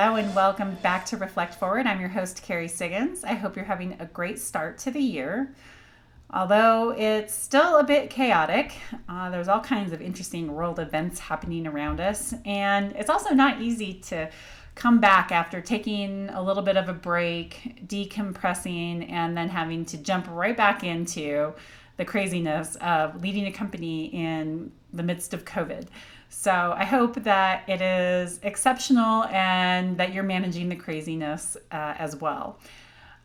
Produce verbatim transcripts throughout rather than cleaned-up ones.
Hello and welcome back to Reflect Forward. I'm your host, Carrie Sigkins. I hope you're having a great start to the year. Although it's still a bit chaotic, uh, there's all kinds of interesting world events happening around us. And it's also not easy to come back after taking a little bit of a break, decompressing, and then having to jump right back into the craziness of leading a company in the midst of COVID. So I hope that it is exceptional and that you're managing the craziness uh, as well.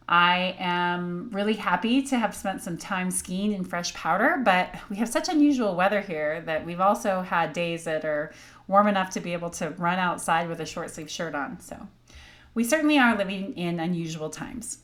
I am really happy to have spent some time skiing in fresh powder, but we have such unusual weather here that we've also had days that are warm enough to be able to run outside with a short sleeve shirt on. So we certainly are living in unusual times.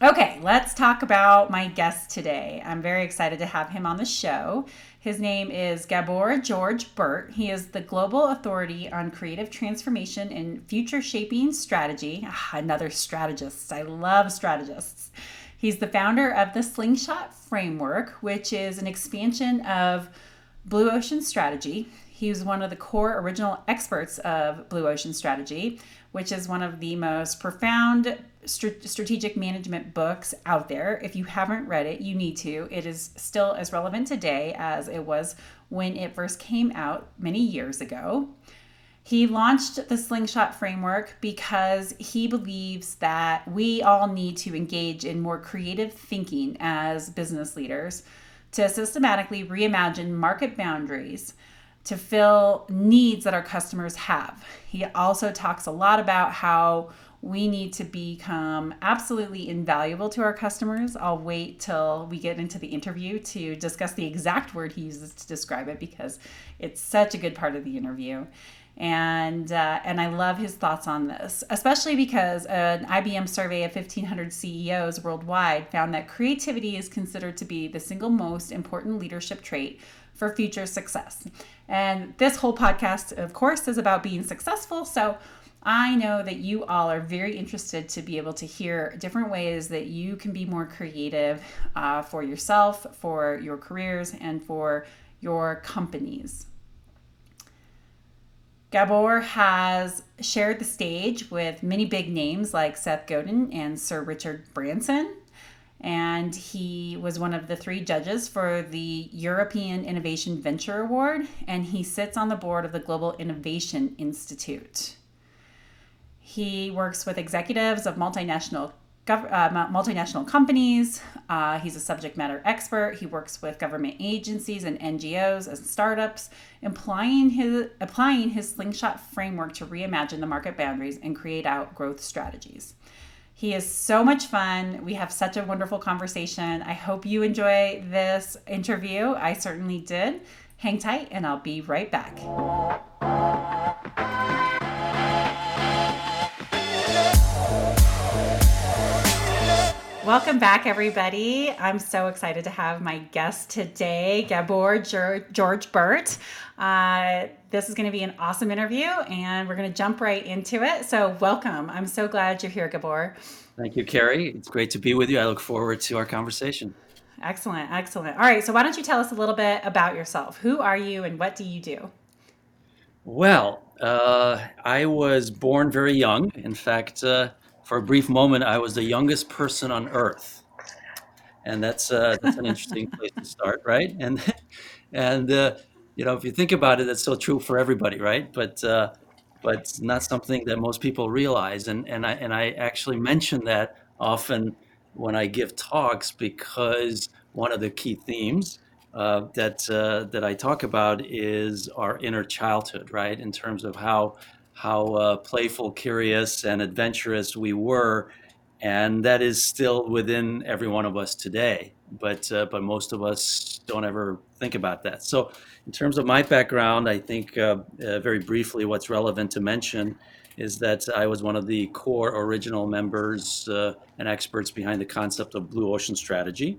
Okay, let's talk about my guest today. I'm very excited to have him on the show. His name is Gabor George Burt. He is the Global Authority on Creative Transformation and Future Shaping Strategy. Ah, another strategist. I love strategists. He's the founder of the Slingshot Framework, which is an expansion of Blue Ocean Strategy. He was one of the core original experts of Blue Ocean Strategy, which is one of the most profound st- strategic management books out there. If you haven't read it, you need to. It is still as relevant today as it was when it first came out many years ago. He launched the Slingshot Framework because he believes that we all need to engage in more creative thinking as business leaders to systematically reimagine market boundaries to fill needs that our customers have. He also talks a lot about how we need to become absolutely invaluable to our customers. I'll wait till we get into the interview to discuss the exact word he uses to describe it because it's such a good part of the interview. And uh, and I love his thoughts on this, especially because an I B M survey of fifteen hundred C E Os worldwide found that creativity is considered to be the single most important leadership trait for future success. And this whole podcast, of course, is about being successful. So I know that you all are very interested to be able to hear different ways that you can be more creative uh, for yourself, for your careers, and for your companies. Gabor has shared the stage with many big names like Seth Godin and Sir Richard Branson. And he was one of the three judges for the European Innovation Venture Award, and he sits on the board of the Global Innovation Institute. He works with executives of multinational gov- uh, multinational companies. Uh, he's a subject matter expert. He works with government agencies and N G Os and startups, applying his, applying his Slingshot framework to reimagine the market boundaries and create out growth strategies. He is so much fun. We have such a wonderful conversation. I hope you enjoy this interview. I certainly did. Hang tight and I'll be right back. Welcome back, everybody. I'm so excited to have my guest today, Gabor George Burt. Uh, this is going to be an awesome interview, and we're going to jump right into it. So welcome. I'm so glad you're here, Gabor. Thank you, Carrie. It's great to be with you. I look forward to our conversation. Excellent. Excellent. All right. So why don't you tell us a little bit about yourself? Who are you and what do you do? Well, uh, I was born very young. In fact, uh, for a brief moment, I was the youngest person on Earth. And that's uh, that's an interesting place to start, right? And and uh, you know, if you think about it, that's still true for everybody, right? But uh, but it's not something that most people realize. And and I and I actually mention that often when I give talks because one of the key themes uh, that uh, that I talk about is our inner childhood, right? In terms of how. how uh, playful, curious, and adventurous we were. And that is still within every one of us today. But uh, but most of us don't ever think about that. So in terms of my background, I think uh, uh, very briefly what's relevant to mention is that I was one of the core original members uh, and experts behind the concept of Blue Ocean Strategy,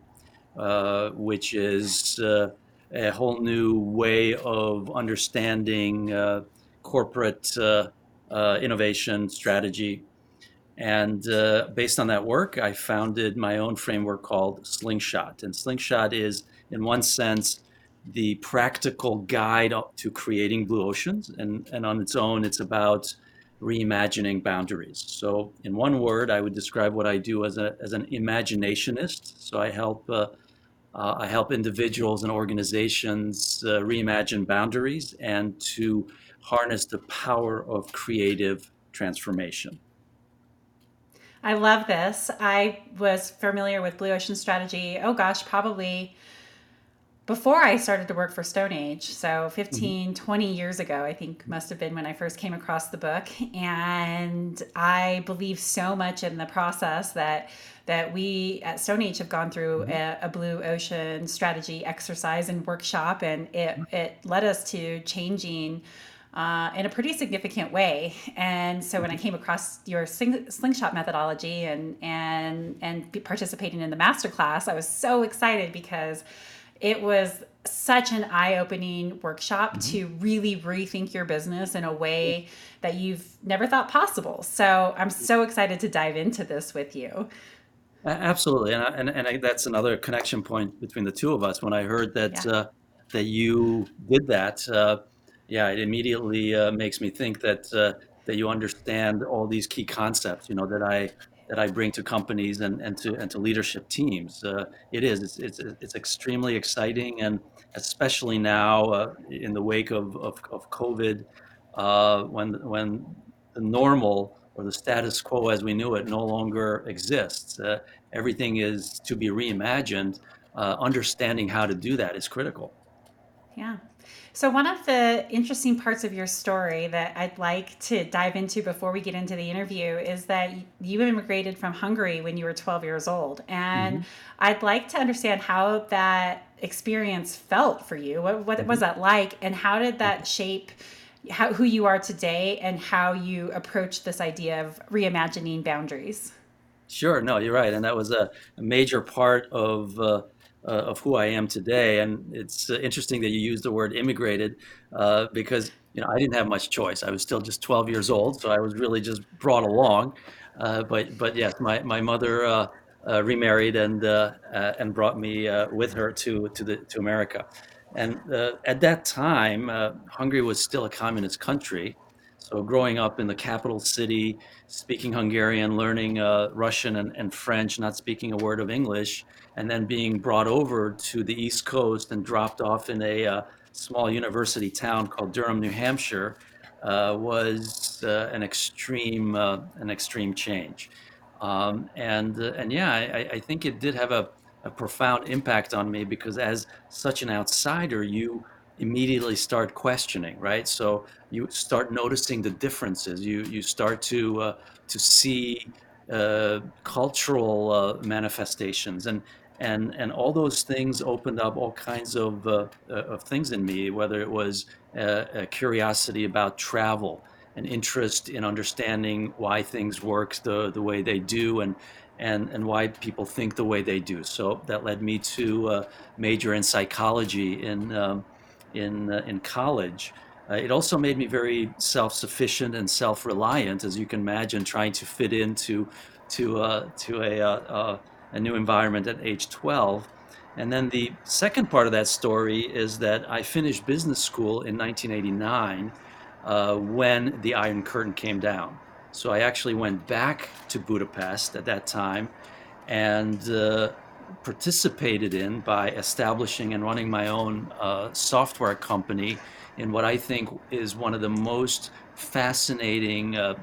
uh, which is uh, a whole new way of understanding uh, corporate uh, uh, innovation strategy. And uh, based on that work, I founded my own framework called Slingshot. And Slingshot is, in one sense, the practical guide to creating blue oceans. And, and on its own, it's about reimagining boundaries. So in one word, I would describe what I do as a as an imaginationist. So I help uh, uh, I help individuals and organizations uh, reimagine boundaries and to harness the power of creative transformation. I love this. I was familiar with Blue Ocean Strategy, oh gosh, probably before I started to work for Stone Age. So fifteen, mm-hmm. twenty years ago, I think must have been when I first came across the book. And I believe so much in the process that that we at Stone Age have gone through mm-hmm. a, a Blue Ocean Strategy exercise and workshop. And it, mm-hmm. it led us to changing Uh, in a pretty significant way. And so when I came across your sling- slingshot methodology and and and participating in the masterclass, I was so excited because it was such an eye-opening workshop to really rethink your business in a way that you've never thought possible. So I'm so excited to dive into this with you. Absolutely. And I, and, and I, that's another connection point between the two of us. When I heard that, yeah. uh, that you did that, uh, Yeah, it immediately uh, makes me think that uh, that you understand all these key concepts, you know, that I that I bring to companies and, and to and to leadership teams. Uh, it is it's, it's it's extremely exciting, and especially now uh, in the wake of of, of COVID, uh, when when the normal or the status quo as we knew it no longer exists. Uh, everything is to be reimagined. Uh, understanding how to do that is critical. Yeah. So one of the interesting parts of your story that I'd like to dive into before we get into the interview is that you immigrated from Hungary when you were twelve years old. And mm-hmm. I'd like to understand how that experience felt for you. What, what was that like? And how did that shape how, who you are today and how you approach this idea of reimagining boundaries? Sure. No, you're right. And that was a, a major part of uh Uh, of who I am today. And it's uh, interesting that you used the word immigrated uh, because, you know, I didn't have much choice. I was still just twelve years old. So I was really just brought along. Uh, but but yes, my, my mother uh, uh, remarried and uh, uh, and brought me uh, with her to to the to America. And uh, at that time, uh, Hungary was still a communist country. So growing up in the capital city, speaking Hungarian, learning uh, Russian and, and French, not speaking a word of English, and then being brought over to the East Coast and dropped off in a uh, small university town called Durham, New Hampshire, uh, was uh, an extreme uh, an extreme change. Um, and uh, and yeah, I, I think it did have a, a profound impact on me because as such an outsider, you immediately start questioning, right? So you start noticing the differences. You you start to uh, to see uh, cultural uh, manifestations, and and and all those things opened up all kinds of uh, of things in me. Whether it was uh, a curiosity about travel, an interest in understanding why things work the the way they do, and and and why people think the way they do. So that led me to uh, major in psychology in. Um, in uh, in college. Uh, it also made me very self-sufficient and self-reliant, as you can imagine, trying to fit into to uh, to a, uh, uh, a new environment at age twelve. And then the second part of that story is that I finished business school in nineteen eighty-nine uh, when the Iron Curtain came down. So I actually went back to Budapest at that time and uh, participated in by establishing and running my own uh, software company in what I think is one of the most fascinating uh,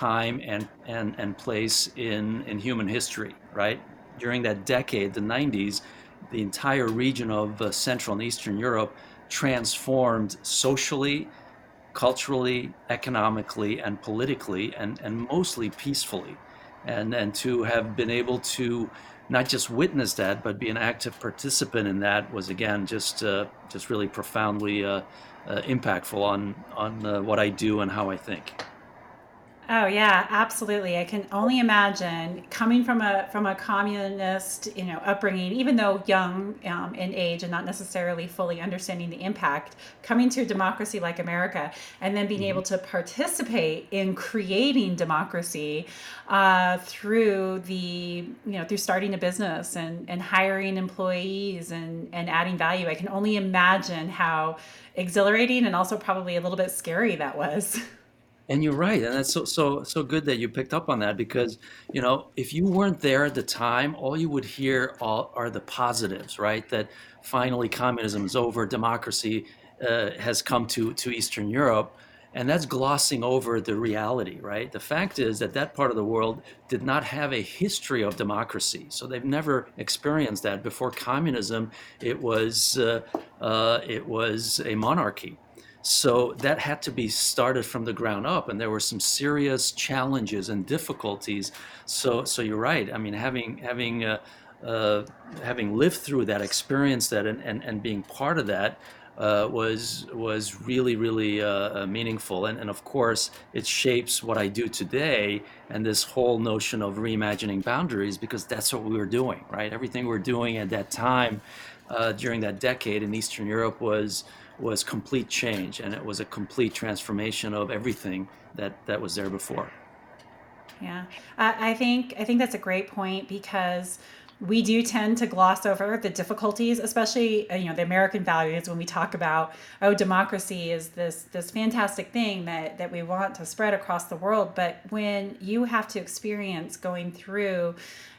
time and, and, and place in, in human history, right? During that decade, the nineties, the entire region of uh, Central and Eastern Europe transformed socially, culturally, economically, and politically, and, and mostly peacefully. And, and to have been able to not just witness that, but be an active participant in that was, again, just uh, just really profoundly uh, uh, impactful on, on uh, what I do and how I think. Oh, yeah, absolutely. I can only imagine coming from a from a communist, you know, upbringing, even though young um, in age and not necessarily fully understanding the impact, coming to a democracy like America and then being mm-hmm. able to participate in creating democracy uh, through the, you know, through starting a business and, and hiring employees and, and adding value. I can only imagine how exhilarating and also probably a little bit scary that was. And you're right. And that's so, so, so good that you picked up on that, because, you know, if you weren't there at the time, all you would hear all, are the positives, right? That finally communism is over, democracy uh, has come to, to Eastern Europe. And that's glossing over the reality, right? The fact is that that part of the world did not have a history of democracy. So they've never experienced that. Before communism, it was, uh, uh, it was a monarchy. So that had to be started from the ground up, and there were some serious challenges and difficulties. So, so you're right. I mean, having having uh, uh, having lived through that, experience that, and and, and being part of that uh, was was really really uh, meaningful. And and of course, it shapes what I do today, and this whole notion of reimagining boundaries, because that's what we were doing, right? Everything we were doing at that time uh, during that decade in Eastern Europe was. was complete change, and it was a complete transformation of everything that, that was there before. Yeah, uh, I think I think that's a great point, because we do tend to gloss over the difficulties, especially you know the American values, when we talk about, oh, democracy is this this fantastic thing that that we want to spread across the world. But when you have to experience going through,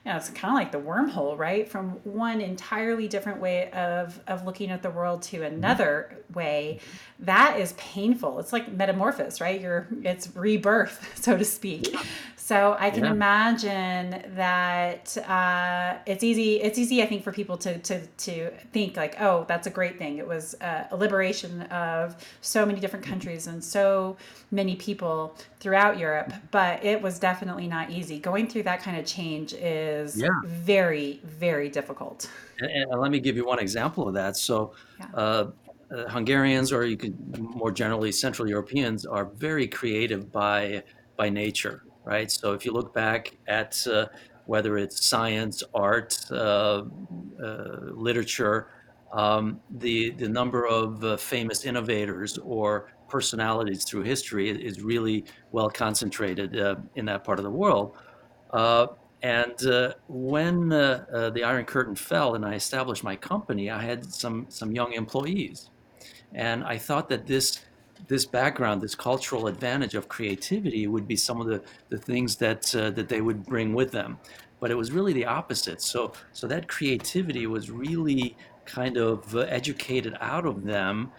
you know, it's kind of like the wormhole, right? From one entirely different way of, of looking at the world to another way, that is painful. It's like metamorphosis, right? You're, it's rebirth, so to speak. Yeah. So I can yeah. imagine that uh, it's easy, it's easy, I think, for people to, to, to think like, oh, that's a great thing. It was uh, a liberation of so many different countries and so many people throughout Europe, but it was definitely not easy. Going through that kind of change is Is yeah. very, very difficult. And, and let me give you one example of that. So yeah. uh, uh, Hungarians, or you could more generally Central Europeans, are very creative by by nature, right? So if you look back at uh, whether it's science, art, uh, uh, literature, um, the, the number of uh, famous innovators or personalities through history is really well concentrated uh, in that part of the world. Uh, And uh, when uh, uh, the Iron Curtain fell and I established my company, I had some some young employees. And I thought that this this background, this cultural advantage of creativity would be some of the, the things that uh, that they would bring with them. But it was really the opposite. So, so that creativity was really kind of uh, educated out of them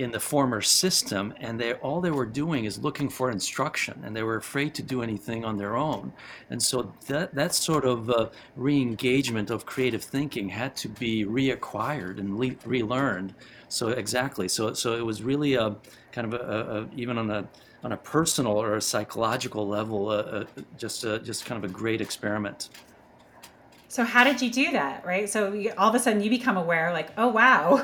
in the former system, and they all they were doing is looking for instruction, and they were afraid to do anything on their own. And so that that sort of uh, re-engagement of creative thinking had to be reacquired and le- relearned. So exactly, so so it was really a kind of a, a even on a on a personal or a psychological level, uh, just a, just kind of a great experiment. So how did you do that, right? So you, all of a sudden you become aware, like, oh, wow,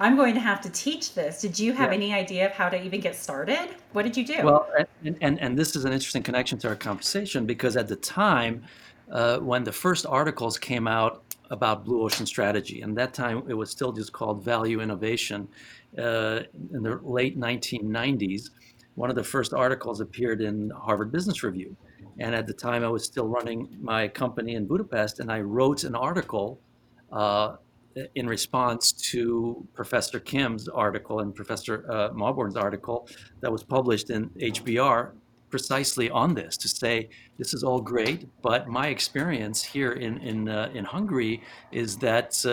I'm going to have to teach this. Did you have yeah. any idea of how to even get started? What did you do? Well, and, and, and this is an interesting connection to our conversation, because at the time uh, when the first articles came out about Blue Ocean Strategy, and that time it was still just called Value Innovation, uh, in the late nineteen nineties, one of the first articles appeared in Harvard Business Review. And at the time I was still running my company in Budapest, and I wrote an article uh, in response to Professor Kim's article and Professor uh, Mauborgne's article that was published in H B R precisely on this, to say, this is all great, but my experience here in, in, uh, in Hungary is that uh,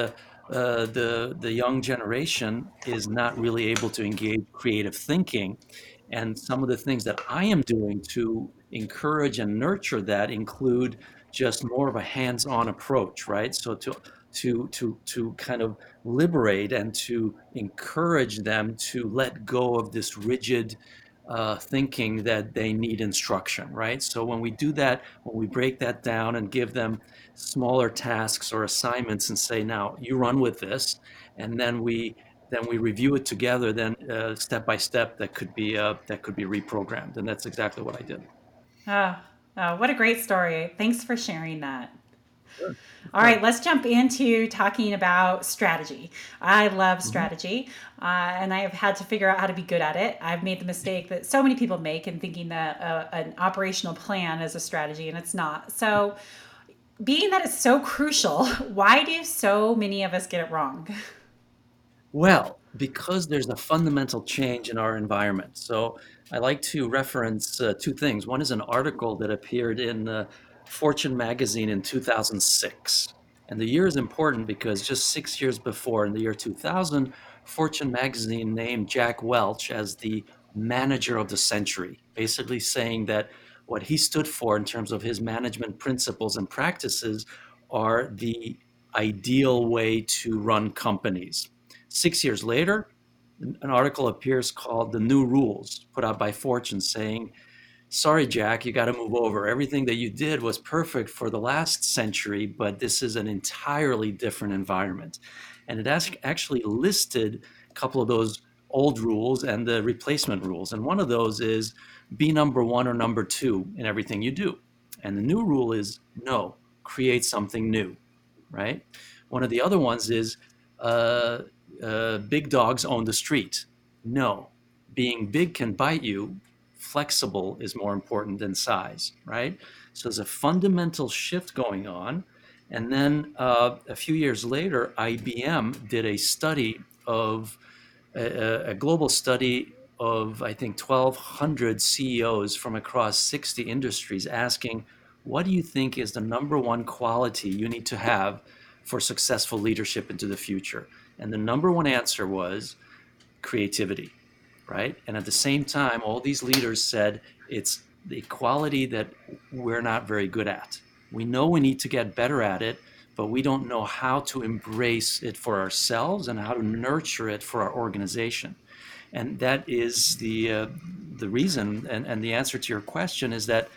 uh, the, the young generation is not really able to engage creative thinking. And some of the things that I am doing to encourage and nurture that include just more of a hands-on approach, right? So to to to to kind of liberate and to encourage them to let go of this rigid uh, thinking that they need instruction, right? So when we do that, when we break that down and give them smaller tasks or assignments and say, now you run with this, and then we then we review it together, then uh, step by step, that could be uh, that could be reprogrammed. And that's exactly what I did. Oh, oh, what a great story. Thanks for sharing that. Sure. All right, let's jump into talking about strategy. I love strategy, mm-hmm. uh, and I have had to figure out how to be good at it. I've made the mistake that so many people make in thinking that uh, an operational plan is a strategy, and it's not. So being that it's so crucial, why do so many of us get it wrong? Well, because there's a fundamental change in our environment. So I like to reference uh, two things. One is an article that appeared in uh, Fortune magazine in two thousand six. And the year is important because just six years before, in the year two thousand, Fortune magazine named Jack Welch as the manager of the century, basically saying that what he stood for in terms of his management principles and practices are the ideal way to run companies. Six years later, an article appears called The New Rules, put out by Fortune, saying, sorry, Jack, you got to move over. Everything that you did was perfect for the last century, but this is an entirely different environment. And it actually listed a couple of those old rules and the replacement rules. And one of those is be number one or number two in everything you do. And the new rule is no, create something new, right? One of the other ones is uh, uh, big dogs own the street. No, being big can bite you. Flexible is more important than size, right? So there's a fundamental shift going on. And then uh, a few years later, I B M did a study of a, a global study of, I think, twelve hundred C E Os from across sixty industries asking, what do you think is the number one quality you need to have for successful leadership into the future? And the number one answer was creativity, right? And at the same time, all these leaders said, it's the quality that we're not very good at. We know we need to get better at it, but we don't know how to embrace it for ourselves and how to nurture it for our organization. And that is the uh, the reason, and, and the answer to your question is that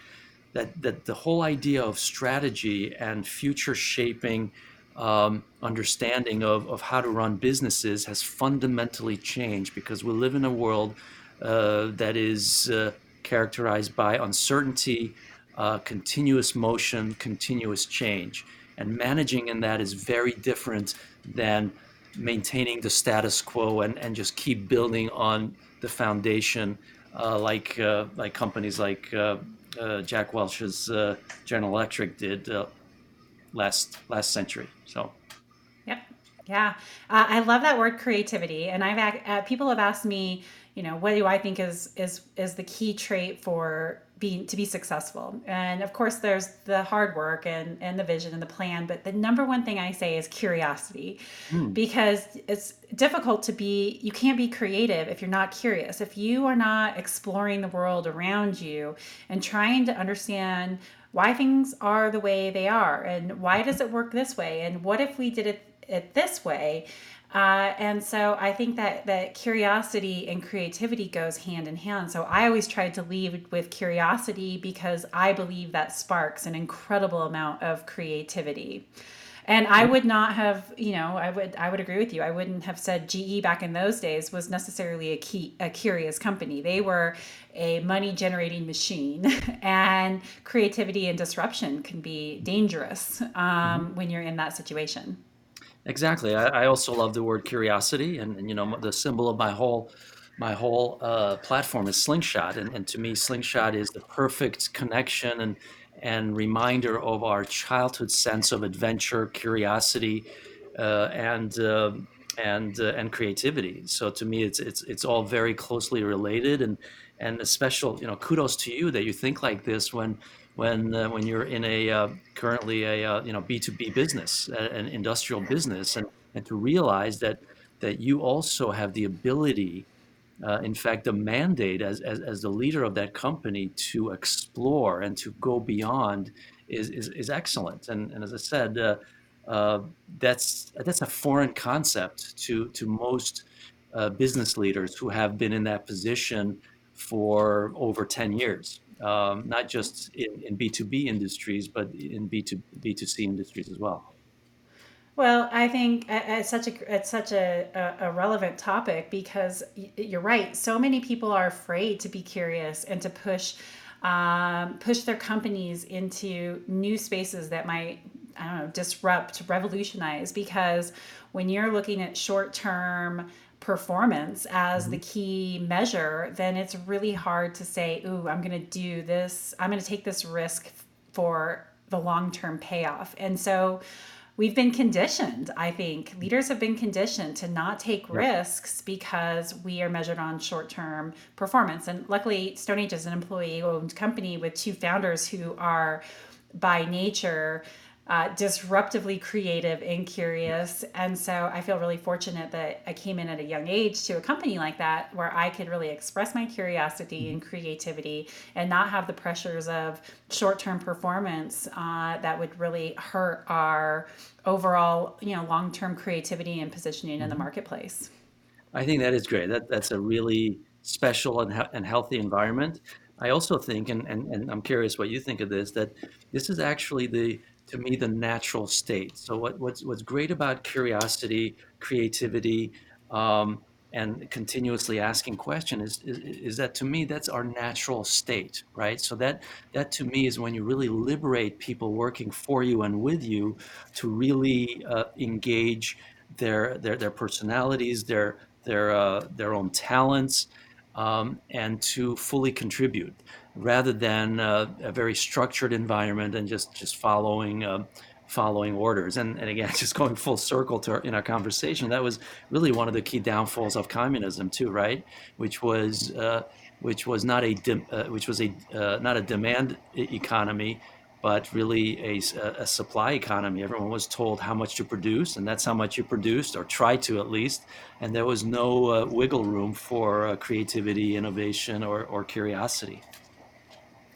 that that the whole idea of strategy and future shaping um, understanding of, of how to run businesses has fundamentally changed, because we live in a world uh, that is uh, characterized by uncertainty, uh, continuous motion, continuous change. And managing in that is very different than maintaining the status quo and, and just keep building on the foundation uh, like uh, like companies like uh, uh, Jack Welch's uh, General Electric did uh, last last century. So. Yep. Yeah. Uh, I love that word creativity. And I've uh, people have asked me, you know, what do I think is is is the key trait for being to be successful? And of course, there's the hard work and, and the vision and the plan. But the number one thing I say is curiosity, mm. because it's difficult to be, you can't be creative if you're not curious. If you are not exploring the world around you and trying to understand why things are the way they are and why does it work this way? And what if we did it, it this way? Uh, and so I think that, that curiosity and creativity goes hand in hand. So I always tried to lead with curiosity because I believe that sparks an incredible amount of creativity. And I would not have, you know, I would I would agree with you. I wouldn't have said G E back in those days was necessarily a key, a curious company. They were a money-generating machine, and creativity and disruption can be dangerous um, mm-hmm. when you're in that situation. Exactly. I, I also love the word curiosity, and, and you know, the symbol of my whole my whole uh, platform is Slingshot, and, and to me, Slingshot is the perfect connection and and reminder of our childhood sense of adventure, curiosity, uh, and uh, and uh, and creativity. So to me, it's it's it's all very closely related, and and a special, you know, kudos to you that you think like this when. When uh, when you're in a uh, currently a uh, you know B two B business, uh, an industrial business, and, and to realize that that you also have the ability, uh, in fact, the mandate as, as as the leader of that company to explore and to go beyond is is, is excellent. And and as I said, uh, uh, that's that's a foreign concept to to most uh, business leaders who have been in that position for over ten years. Um, not just in, in B two B industries, but in B two B two C industries as well. Well, I think it's such a it's such a, a relevant topic because you're right. So many people are afraid to be curious and to push um, push their companies into new spaces that might, I don't know, disrupt, revolutionize. Because when you're looking at short-term performance as the key measure, then it's really hard to say, ooh, I'm going to do this. I'm going to take this risk for the long-term payoff. And so we've been conditioned, I think. Leaders have been conditioned to not take yep. risks because we are measured on short-term performance. And luckily, Stone Age is an employee-owned company with two founders who are, by nature, uh, disruptively creative and curious. And so I feel really fortunate that I came in at a young age to a company like that where I could really express my curiosity and creativity and not have the pressures of short-term performance uh, that would really hurt our overall, you know, long-term creativity and positioning in the marketplace. I think that is great. That that's a really special and, he- and healthy environment. I also think, and, and, and I'm curious what you think of this, that this is actually the, to me, the natural state. So what, what's what's great about curiosity, creativity, um, and continuously asking questions is, is is that, to me, that's our natural state, right? So that that to me is when you really liberate people working for you and with you to really uh, engage their their their personalities, their their uh, their own talents. Um, and to fully contribute rather than uh, a very structured environment and just just following uh, following orders. And, and again, just going full circle to our, in our conversation, that was really one of the key downfalls of communism too, right? Which was uh, which was not a de- uh, which was a uh, not a demand economy, but really a, a supply economy. Everyone was told how much to produce, and that's how much you produced, or try to at least. And there was no uh, wiggle room for uh, creativity, innovation, or, or curiosity.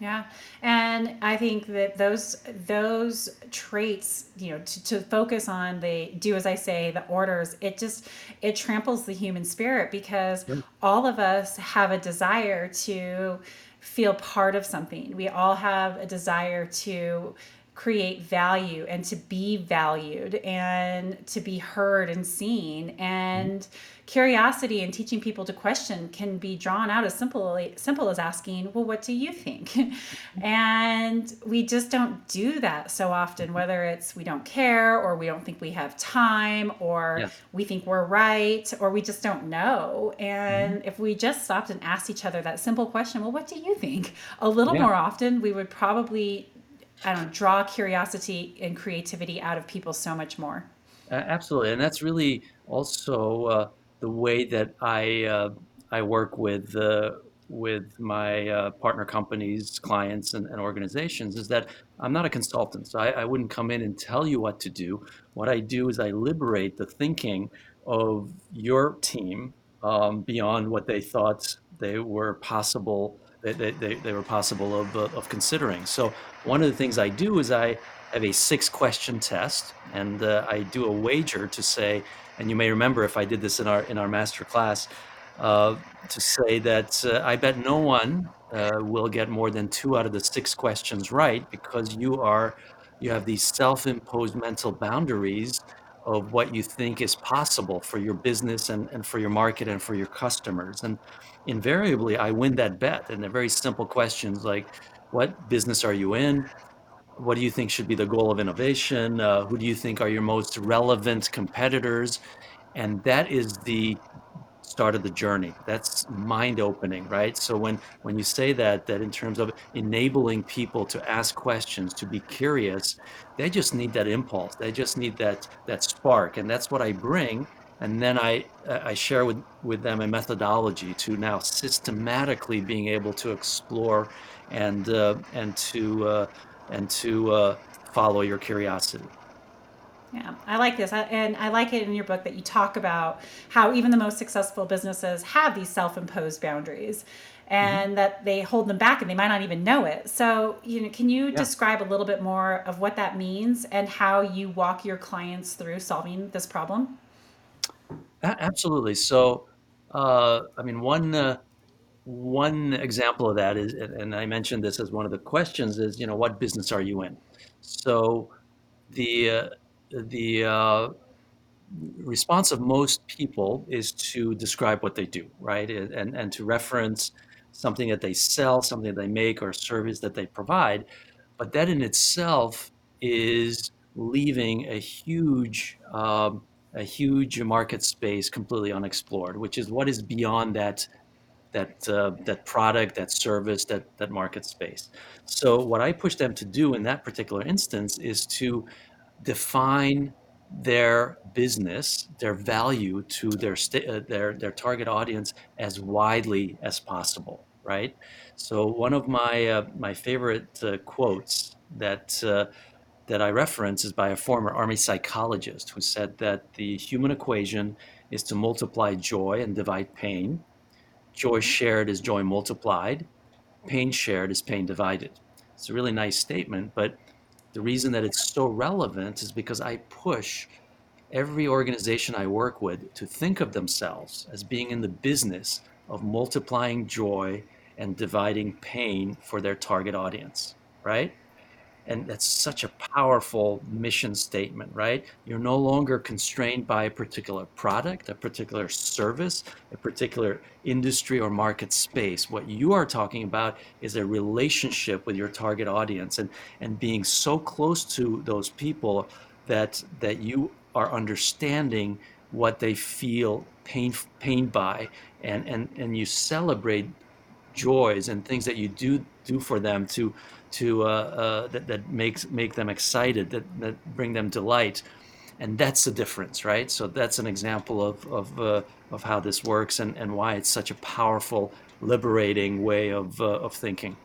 Yeah, and I think that those those traits, you know, to, to focus on the do as I say, the orders, it just, it tramples the human spirit because yeah. all of us have a desire to feel part of something. We all have a desire to create value and to be valued and to be heard and seen. And curiosity and teaching people to question can be drawn out as simply simple as asking, well, what do you think? And we just don't do that so often, whether it's we don't care or we don't think we have time or yes. we think we're right or we just don't know. And mm-hmm. if we just stopped and asked each other that simple question, well, what do you think? A little yeah. more often, we would probably I don't know, draw curiosity and creativity out of people so much more. Uh, absolutely, and that's really also uh, the way that I uh, I work with uh, with my uh, partner companies, clients, and, and organizations. Is that I'm not a consultant, so I, I wouldn't come in and tell you what to do. What I do is I liberate the thinking of your team um, beyond what they thought they were possible. They, they, they were possible of, uh, of considering. So one of the things I do is I have a six question test, and uh, I do a wager to say, and you may remember if I did this in our in our master class, uh, to say that uh, I bet no one uh, will get more than two out of the six questions right, because you are you have these self-imposed mental boundaries of what you think is possible for your business and, and for your market and for your customers. And invariably, I win that bet. And they're very simple questions like, what business are you in? What do you think should be the goal of innovation? Uh, who do you think are your most relevant competitors? And that is the start of the journey. That's mind opening, right? So when, when you say that, that in terms of enabling people to ask questions, to be curious, they just need that impulse. They just need that, that spark. And that's what I bring. And then I, I share with, with them a methodology to now systematically being able to explore and, uh, and to, uh, and to uh, follow your curiosity. Yeah, I like this. I, and I like it in your book that you talk about how even the most successful businesses have these self-imposed boundaries and mm-hmm. that they hold them back and they might not even know it. So, you know, can you yeah. describe a little bit more of what that means and how you walk your clients through solving this problem? Absolutely. So, uh, I mean, one uh, one example of that is, and I mentioned this as one of the questions is, you know, what business are you in? So the uh, the uh, response of most people is to describe what they do, right? And and to reference something that they sell, something that they make, or a service that they provide. But that in itself is leaving a huge um, a huge market space completely unexplored, which is what is beyond that that uh, that product, that service, that that market space. So what I push them to do in that particular instance is to define their business, their value to their st- uh, their their target audience as widely as possible, right? So one of my uh, my favorite uh, quotes that uh, that I reference is by a former army psychologist who said that the human equation is to multiply joy and divide pain. Joy shared is joy multiplied. Pain shared is pain divided. It's a really nice statement, but the reason that it's so relevant is because I push every organization I work with to think of themselves as being in the business of multiplying joy and dividing pain for their target audience, right? And that's such a powerful mission statement, right? You're no longer constrained by a particular product, a particular service, a particular industry or market space. What you are talking about is a relationship with your target audience and, and being so close to those people that that you are understanding what they feel pain, pain by, and, and, and you celebrate joys and things that you do do for them to to uh, uh, that, that makes make them excited, that, that bring them delight. And that's the difference, right? So that's an example of of, uh, of how this works and, and why it's such a powerful, liberating way of, uh, of thinking.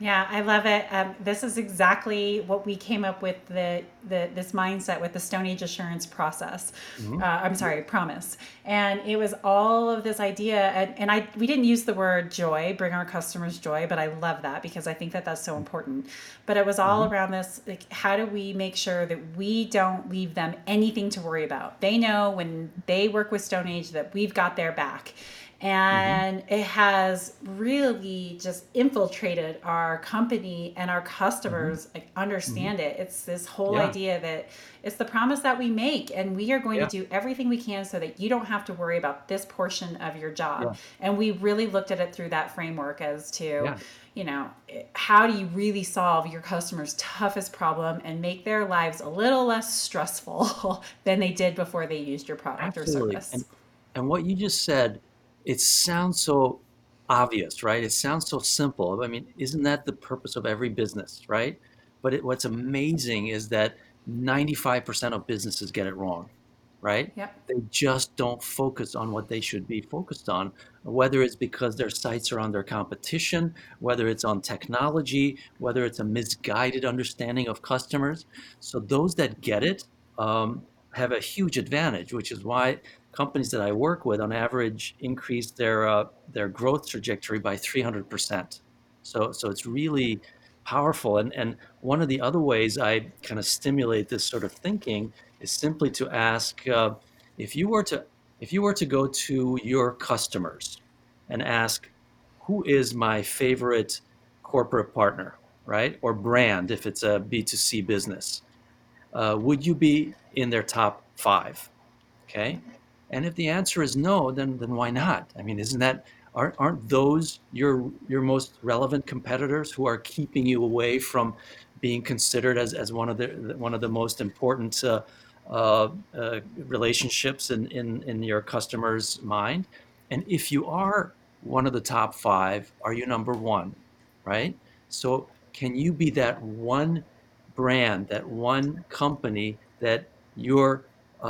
Yeah, I love it. Um, this is exactly what we came up with, the, the this mindset with the Stone Age assurance process. Mm-hmm. Uh, I'm sorry, promise. And it was all of this idea, and, and I we didn't use the word joy, bring our customers joy, but I love that because I think that that's so important. But it was all mm-hmm. around this, like, how do we make sure that we don't leave them anything to worry about? They know when they work with Stone Age that we've got their back. And mm-hmm. it has really just infiltrated our company and our customers mm-hmm. like, understand mm-hmm. it. It's this whole yeah. idea that it's the promise that we make, and we are going yeah. to do everything we can so that you don't have to worry about this portion of your job. Yeah. And we really looked at it through that framework as to, yeah. you know, how do you really solve your customer's toughest problem and make their lives a little less stressful than they did before they used your product Absolutely. Or service. And, and what you just said, it sounds so obvious, right? It sounds so simple. I mean, isn't that the purpose of every business, right? But it, what's amazing is that ninety-five percent of businesses get it wrong, right? Yep. They just don't focus on what they should be focused on, whether it's because their sights are on their competition, whether it's on technology, whether it's a misguided understanding of customers. So those that get it um, have a huge advantage, which is why companies that I work with on average increase their uh, their growth trajectory by three hundred percent. So so it's really powerful. And, and one of the other ways I kind of stimulate this sort of thinking is simply to ask, uh, if you were to if you were to go to your customers and ask, who is my favorite corporate partner, right? Or brand, if it's a B two C business, uh, would you be in their top five? Okay. And if the answer is no, then then why not? I mean, isn't that aren't aren't those your your most relevant competitors who are keeping you away from being considered as, as one of the one of the most important uh, uh, uh, relationships in, in, in your customer's mind? And if you are one of the top five, are you number one, right? So can you be that one brand, that one company that you're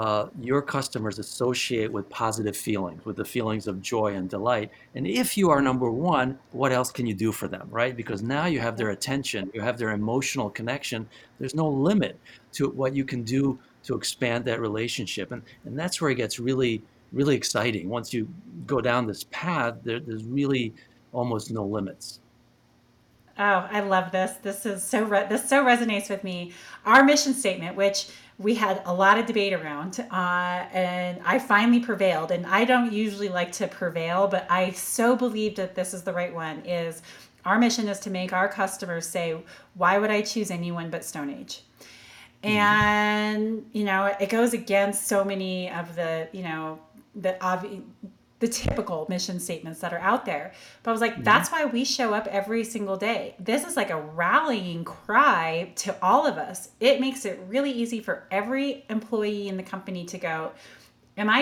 Uh, your customers associate with positive feelings, with the feelings of joy and delight? And if you are number one, what else can you do for them, right? Because now you have their attention, you have their emotional connection. There's no limit to what you can do to expand that relationship. And, and that's where it gets really, really exciting. Once you go down this path, there, there's really almost no limits. Oh, I love this. This is so re- this so resonates with me. Our mission statement, which we had a lot of debate around, uh, and I finally prevailed. And I don't usually like to prevail, but I so believed that this is the right one. Is our mission is to make our customers say, "Why would I choose anyone but Stone Age?" Mm-hmm. And you know, it goes against so many of the you know the obvious. the typical mission statements that are out there. But I was like, yeah. that's why we show up every single day. This is like a rallying cry to all of us. It makes it really easy for every employee in the company to go, am I,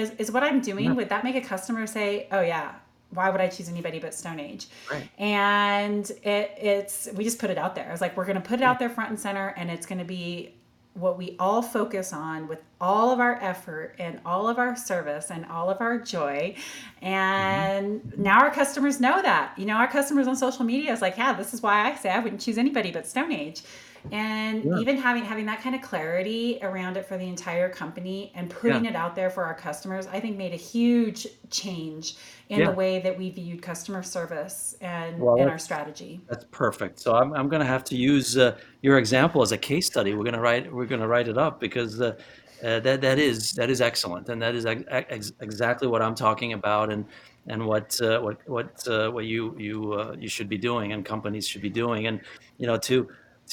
is, is what I'm doing, yeah. would that make a customer say, oh yeah, why would I choose anybody but Stone Age? Right. And it, it's, we just put it out there. I was like, we're going to put it yeah. out there front and center, and it's going to be what we all focus on with all of our effort and all of our service and all of our joy. And mm-hmm. now our customers know that. You know, our customers on social media is like, yeah, this is why I say I wouldn't choose anybody but Stone Age. And yeah. even having having that kind of clarity around it for the entire company and putting yeah. it out there for our customers, I think made a huge change in yeah. the way that we viewed customer service and, well, and our strategy. That's perfect. So I'm I'm going to have to use uh, your example as a case study. We're going to write we're going to write it up because uh, uh, that that is that is excellent, and that is ex- exactly what I'm talking about, and and what uh, what what uh, what you you uh, you should be doing, and companies should be doing, and you know to.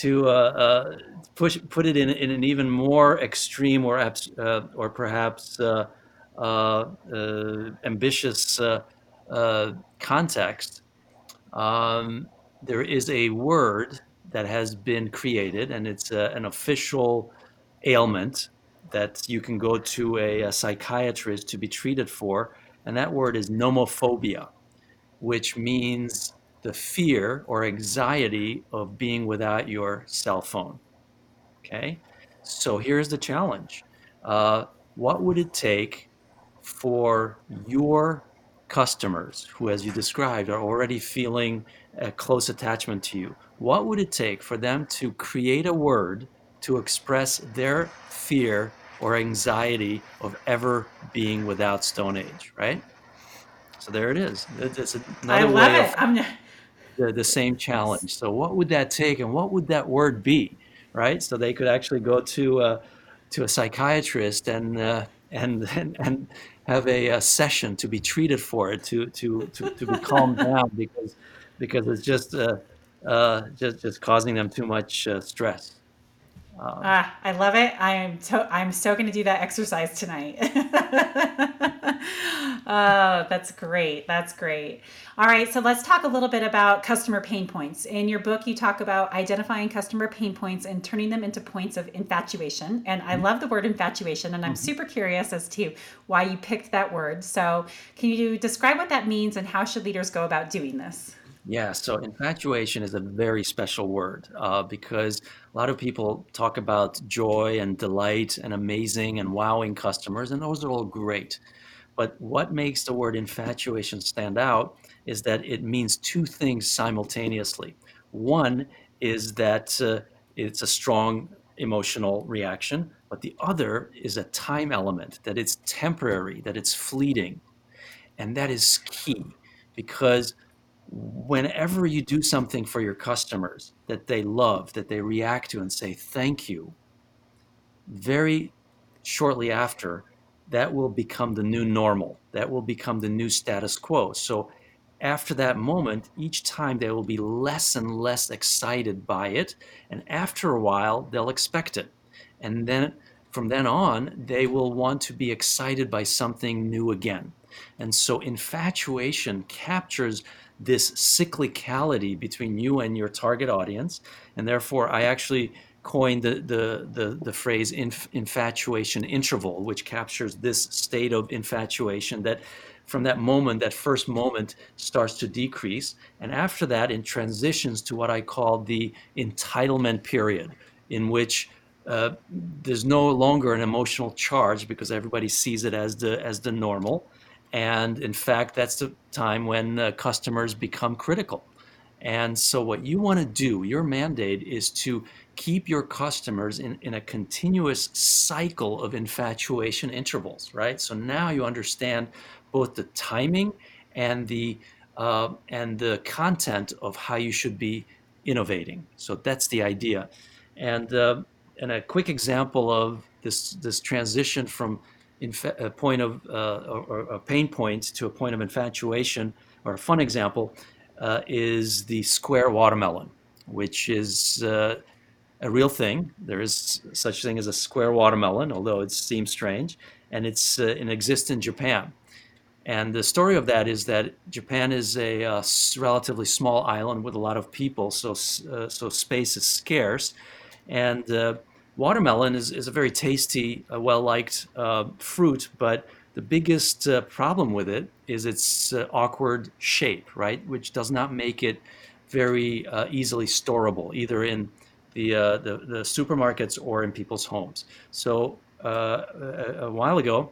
to uh, uh, push put it in, in an even more extreme or abs- uh, or perhaps uh, uh, uh, ambitious uh, uh, context, um, there is a word that has been created, and it's a, an official ailment that you can go to a, a psychiatrist to be treated for, and that word is nomophobia, which means the fear or anxiety of being without your cell phone. Okay, so here's the challenge. Uh, what would it take for your customers who, as you described, are already feeling a close attachment to you? What would it take for them to create a word to express their fear or anxiety of ever being without Stone Age, right? So there it is. It's another I love way it. Of- I'm not- The, the same challenge. So what would that take, and what would that word be, right? So they could actually go to uh, to a psychiatrist and uh, and, and and have a, a session to be treated for it, to to to, to be calmed down, because because it's just uh, uh, just just causing them too much uh, stress. Um, ah, I love it. I am to- I'm so going to do that exercise tonight. Oh, that's great. That's great. All right. So let's talk a little bit about customer pain points. In your book, you talk about identifying customer pain points and turning them into points of infatuation. And I love the word infatuation, and I'm super curious as to why you picked that word. So can you describe what that means, and how should leaders go about doing this? Yeah, so infatuation is a very special word uh, because a lot of people talk about joy and delight and amazing and wowing customers, and those are all great. But what makes the word infatuation stand out is that it means two things simultaneously. One is that uh, it's a strong emotional reaction, but the other is a time element, that it's temporary, that it's fleeting. And that is key, because whenever you do something for your customers that they love, that they react to and say thank you, very shortly after, that will become the new normal. That will become the new status quo. So after that moment, each time they will be less and less excited by it. And after a while, they'll expect it. And then from then on, they will want to be excited by something new again. And so infatuation captures this cyclicality between you and your target audience. And therefore, I actually coined the the the, the phrase inf- infatuation interval, which captures this state of infatuation that from that moment, that first moment, starts to decrease. And after that, it transitions to what I call the entitlement period, in which uh, there's no longer an emotional charge because everybody sees it as the as the normal. And in fact, that's the time when uh, customers become critical. And so what you want to do, your mandate is to keep your customers in, in a continuous cycle of infatuation intervals, right? So now you understand both the timing and the uh, and the content of how you should be innovating. So that's the idea. And uh, and a quick example of this this transition from infa- a point of uh, or, or a pain point to a point of infatuation, or a fun example, Uh, is the square watermelon, which is uh, a real thing. There is such thing as a square watermelon, although it seems strange, and it's uh, in existence in Japan. And the story of that is that Japan is a uh, relatively small island with a lot of people, so uh, so space is scarce, and uh, watermelon is, is a very tasty, uh, well-liked uh, fruit, but the biggest uh, problem with it is its uh, awkward shape, right? Which does not make it very uh, easily storable, either in the, uh, the, the supermarkets or in people's homes. So uh, a, a while ago,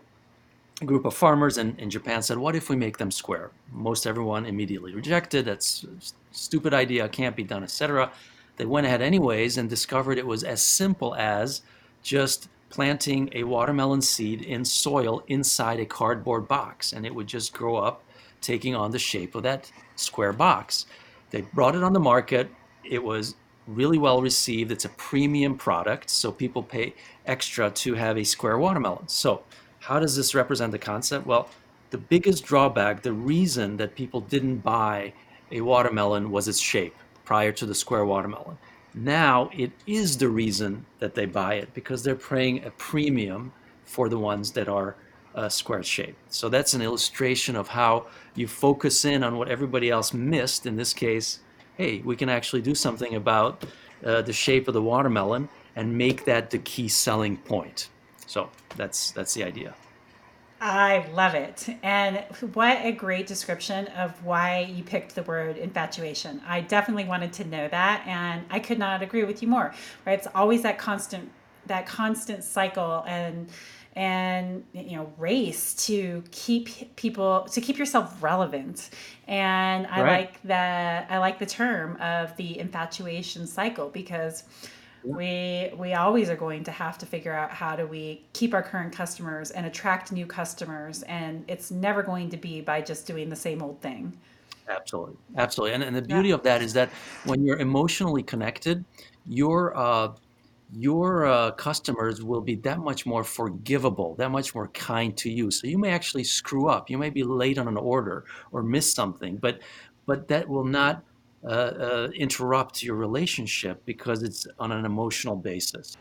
a group of farmers in, in Japan said, what if we make them square? Most everyone immediately rejected, that's a stupid idea, can't be done, et cetera. They went ahead anyways and discovered it was as simple as just planting a watermelon seed in soil inside a cardboard box, and it would just grow up, taking on the shape of that square box. They brought it on the market. It was really well received. It's a premium product, so people pay extra to have a square watermelon. So how does this represent the concept? Well, the biggest drawback, the reason that people didn't buy a watermelon was its shape prior to the square watermelon. Now it is the reason that they buy it, because they're paying a premium for the ones that are uh, square shaped. So that's an illustration of how you focus in on what everybody else missed. In this case, hey, we can actually do something about uh, the shape of the watermelon and make that the key selling point. So that's that's the idea. I love it. And what a great description of why you picked the word infatuation. I definitely wanted to know that, and I could not agree with you more. Right? It's always that constant that constant cycle and and you know race to keep people to keep yourself relevant. And I right. like that I like the term of the infatuation cycle, because We we always are going to have to figure out how do we keep our current customers and attract new customers, and it's never going to be by just doing the same old thing. Absolutely, absolutely, and and the beauty yeah. of that is that when you're emotionally connected, your uh, your uh, customers will be that much more forgivable, that much more kind to you. So you may actually screw up, you may be late on an order or miss something, but but that will not Uh, uh, interrupt your relationship, because it's on an emotional basis.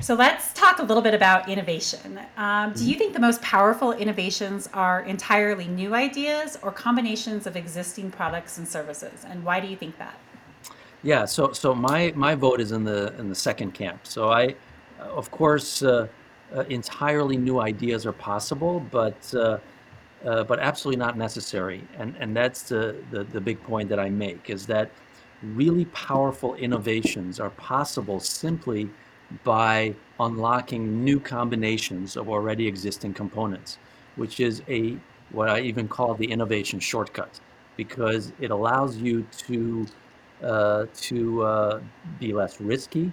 So let's talk a little bit about innovation. Um, do you think the most powerful innovations are entirely new ideas or combinations of existing products and services? And why do you think that? Yeah, so so my my vote is in the in the second camp. So I, uh, of course, uh, uh, entirely new ideas are possible, but uh, Uh, but absolutely not necessary. And and that's the, the, the big point that I make, is that really powerful innovations are possible simply by unlocking new combinations of already existing components, which is a what I even call the innovation shortcut, because it allows you to, uh, to uh, be less risky,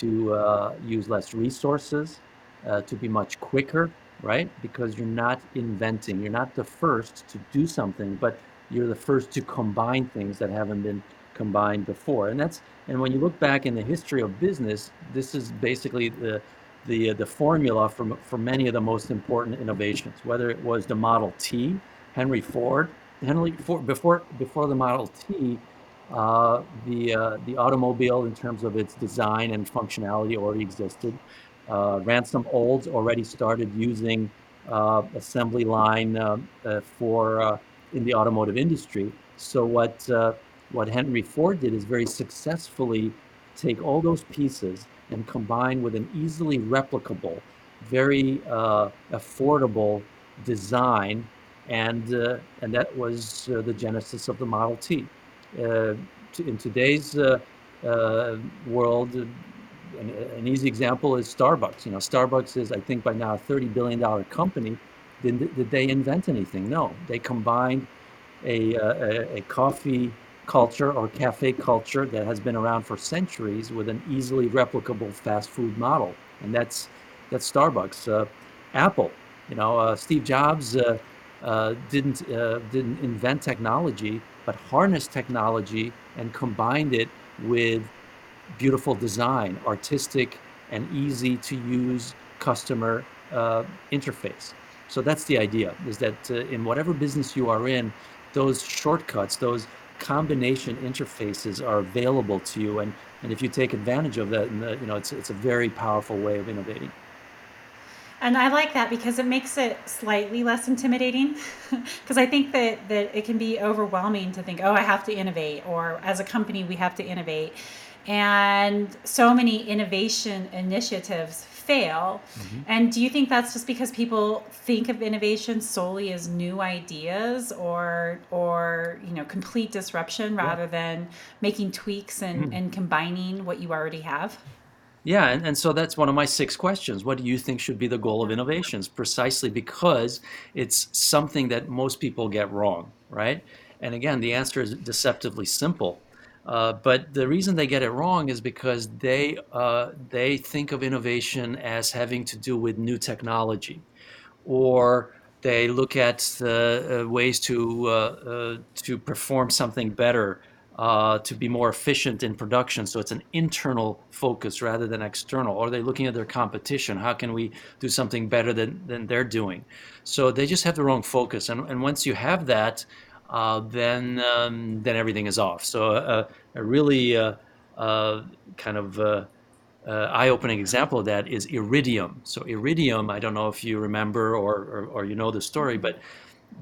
to uh, use less resources, uh, to be much quicker, right? Because you're not inventing, you're not the first to do something, but you're the first to combine things that haven't been combined before. And that's, and when you look back in the history of business, this is basically the the the formula for for many of the most important innovations, whether it was the Model T, Henry Ford, Henry Ford before before the Model T, uh, the uh, the automobile in terms of its design and functionality already existed. Uh, Ransom Olds already started using uh, assembly line uh, uh, for uh, in the automotive industry. So what uh, what Henry Ford did is very successfully take all those pieces and combine with an easily replicable, very uh, affordable design, and uh, and that was uh, the genesis of the Model T. Uh, t- in today's uh, uh, world. Uh, An, an easy example is Starbucks. You know, Starbucks is, I think, by now a thirty billion dollars company. Did, did they invent anything? No. They combined a, a, a coffee culture or cafe culture that has been around for centuries with an easily replicable fast food model, and that's that's Starbucks. Uh, Apple. You know, uh, Steve Jobs uh, uh, didn't uh, didn't invent technology, but harnessed technology and combined it with beautiful design, artistic, and easy to use customer uh, interface. So that's the idea, is that uh, in whatever business you are in, those shortcuts, those combination interfaces are available to you. And, and if you take advantage of that, the, you know, it's, it's a very powerful way of innovating. And I like that, because it makes it slightly less intimidating, because I think that, that it can be overwhelming to think, oh, I have to innovate, or as a company, we have to innovate. And so many innovation initiatives fail. Mm-hmm. And do you think that's just because people think of innovation solely as new ideas or, or you know, complete disruption rather yeah. than making tweaks and, mm. and combining what you already have? Yeah, and, and so that's one of my six questions. What do you think should be the goal of innovations? Precisely because it's something that most people get wrong, right? And again, the answer is deceptively simple. Uh, but the reason they get it wrong is because they uh, they think of innovation as having to do with new technology, or they look at the uh, ways to uh, uh, to perform something better, uh, to be more efficient in production. So it's an internal focus rather than external. Or they're looking at their competition. How can we do something better than, than they're doing? So they just have the wrong focus. And, and once you have that, Uh, then um, then everything is off. So uh, a really uh, uh, kind of uh, uh, eye-opening example of that is Iridium. So Iridium, I don't know if you remember or, or, or you know the story, but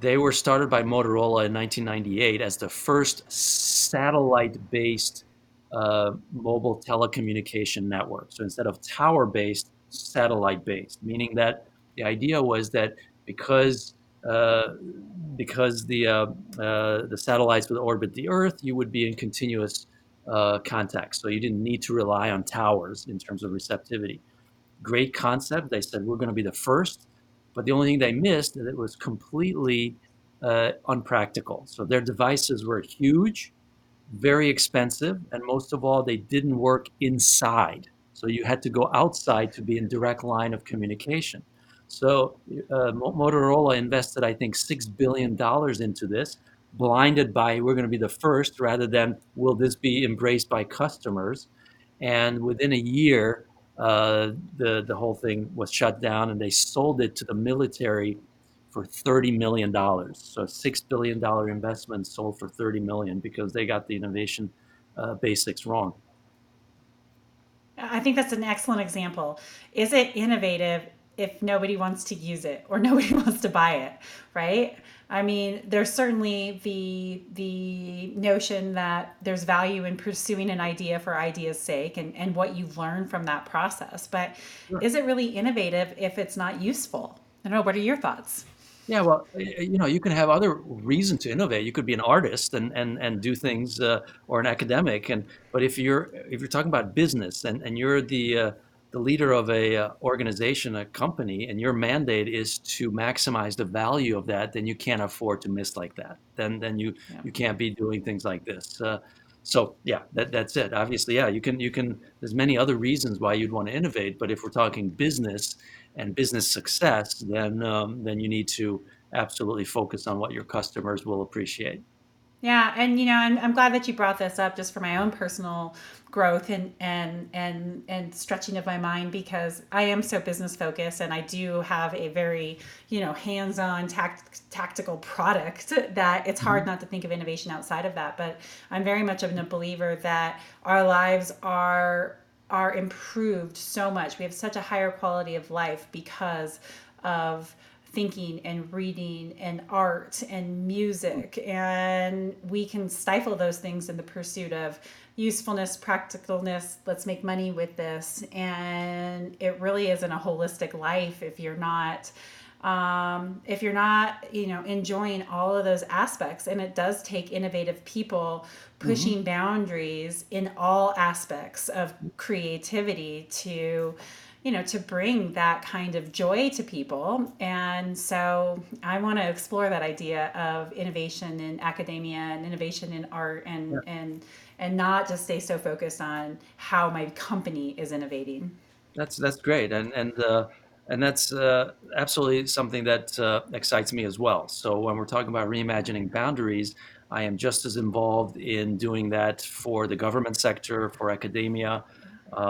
they were started by Motorola in nineteen ninety-eight as the first satellite-based uh, mobile telecommunication network. So instead of tower-based, satellite-based, meaning that the idea was that because Uh, because the uh, uh, the satellites would orbit the Earth, you would be in continuous uh, contact. So you didn't need to rely on towers in terms of receptivity. Great concept. They said, we're going to be the first. But the only thing they missed is it was completely uh, unpractical. So their devices were huge, very expensive, and most of all, they didn't work inside. So you had to go outside to be in direct line of communication. So uh, Motorola invested, I think, six billion dollars into this, blinded by we're going to be the first rather than will this be embraced by customers. And within a year, uh, the, the whole thing was shut down and they sold it to the military for thirty million dollars. So a six billion dollars investment sold for thirty million dollars because they got the innovation uh, basics wrong. I think that's an excellent example. Is it innovative if nobody wants to use it or nobody wants to buy it, right? I mean, there's certainly the the notion that there's value in pursuing an idea for idea's sake and, and what you learn from that process. But sure. Is it really innovative if it's not useful? I don't know, what are your thoughts? Yeah, well, you know, you can have other reason to innovate. You could be an artist and, and, and do things uh, or an academic. And but if you're if you're talking about business and, and you're the... Uh, the leader of a uh, organization, a company, and your mandate is to maximize the value of that, then you can't afford to miss like that. Then then you, yeah. you can't be doing things like this. Uh, so yeah, that, that's it. Obviously, yeah, you can, you can, there's many other reasons why you'd want to innovate, but if we're talking business and business success, then um, then you need to absolutely focus on what your customers will appreciate. Yeah, and you know, I'm, I'm glad that you brought this up just for my own personal growth and and and and stretching of my mind, because I am so business focused and I do have a very, you know, hands-on tact, tactical product that it's hard not to think of innovation outside of that. But I'm very much of a believer that our lives are are improved so much. We have such a higher quality of life because of thinking and reading and art and music, and we can stifle those things in the pursuit of usefulness, practicalness, let's make money with this. And it really isn't a holistic life if you're not um, if you're not you know enjoying all of those aspects. And it does take innovative people pushing mm-hmm. boundaries in all aspects of creativity to you know, to bring that kind of joy to people. And so I want to explore that idea of innovation in academia and innovation in art and, yeah. and, and not just stay so focused on how my company is innovating. That's, that's great. And, and, uh, and that's, uh, absolutely something that, uh, excites me as well. So when we're talking about reimagining boundaries, I am just as involved in doing that for the government sector, for academia,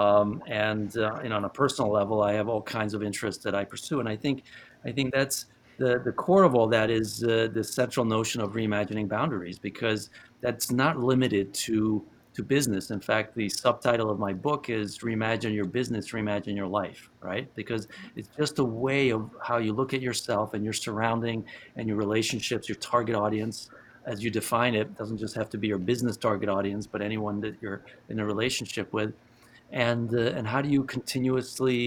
Um, and, uh, and on a personal level, I have all kinds of interests that I pursue. And I think I think that's the, the core of all that is uh, the central notion of reimagining boundaries, because that's not limited to, to business. In fact, the subtitle of my book is Reimagine Your Business, Reimagine Your Life, right? Because it's just a way of how you look at yourself and your surrounding and your relationships, your target audience. As you define it, it doesn't just have to be your business target audience, but anyone that you're in a relationship with. And uh, and how do you continuously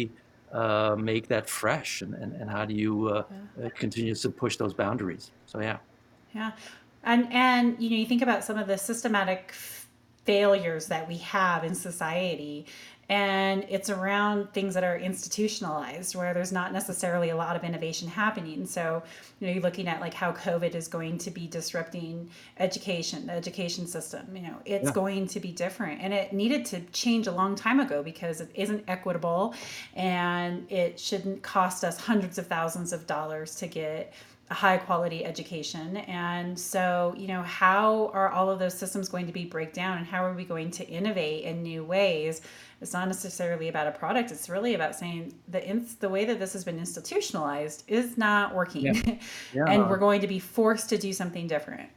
uh, make that fresh, and, and, and how do you uh, yeah. continue to push those boundaries? So yeah. Yeah. And, and, you know, you think about some of the systematic failures that we have in society, and it's around things that are institutionalized where there's not necessarily a lot of innovation happening. So, you know, you're looking at like how COVID is going to be disrupting education, the education system, you know, it's yeah. going to be different, and it needed to change a long time ago because it isn't equitable, and it shouldn't cost us hundreds of thousands of dollars to get a high quality education. And so, you know, how are all of those systems going to be break down, and how are we going to innovate in new ways? It's not necessarily about a product. It's really about saying the ins- the way that this has been institutionalized is not working. Yeah. Yeah. And we're going to be forced to do something different.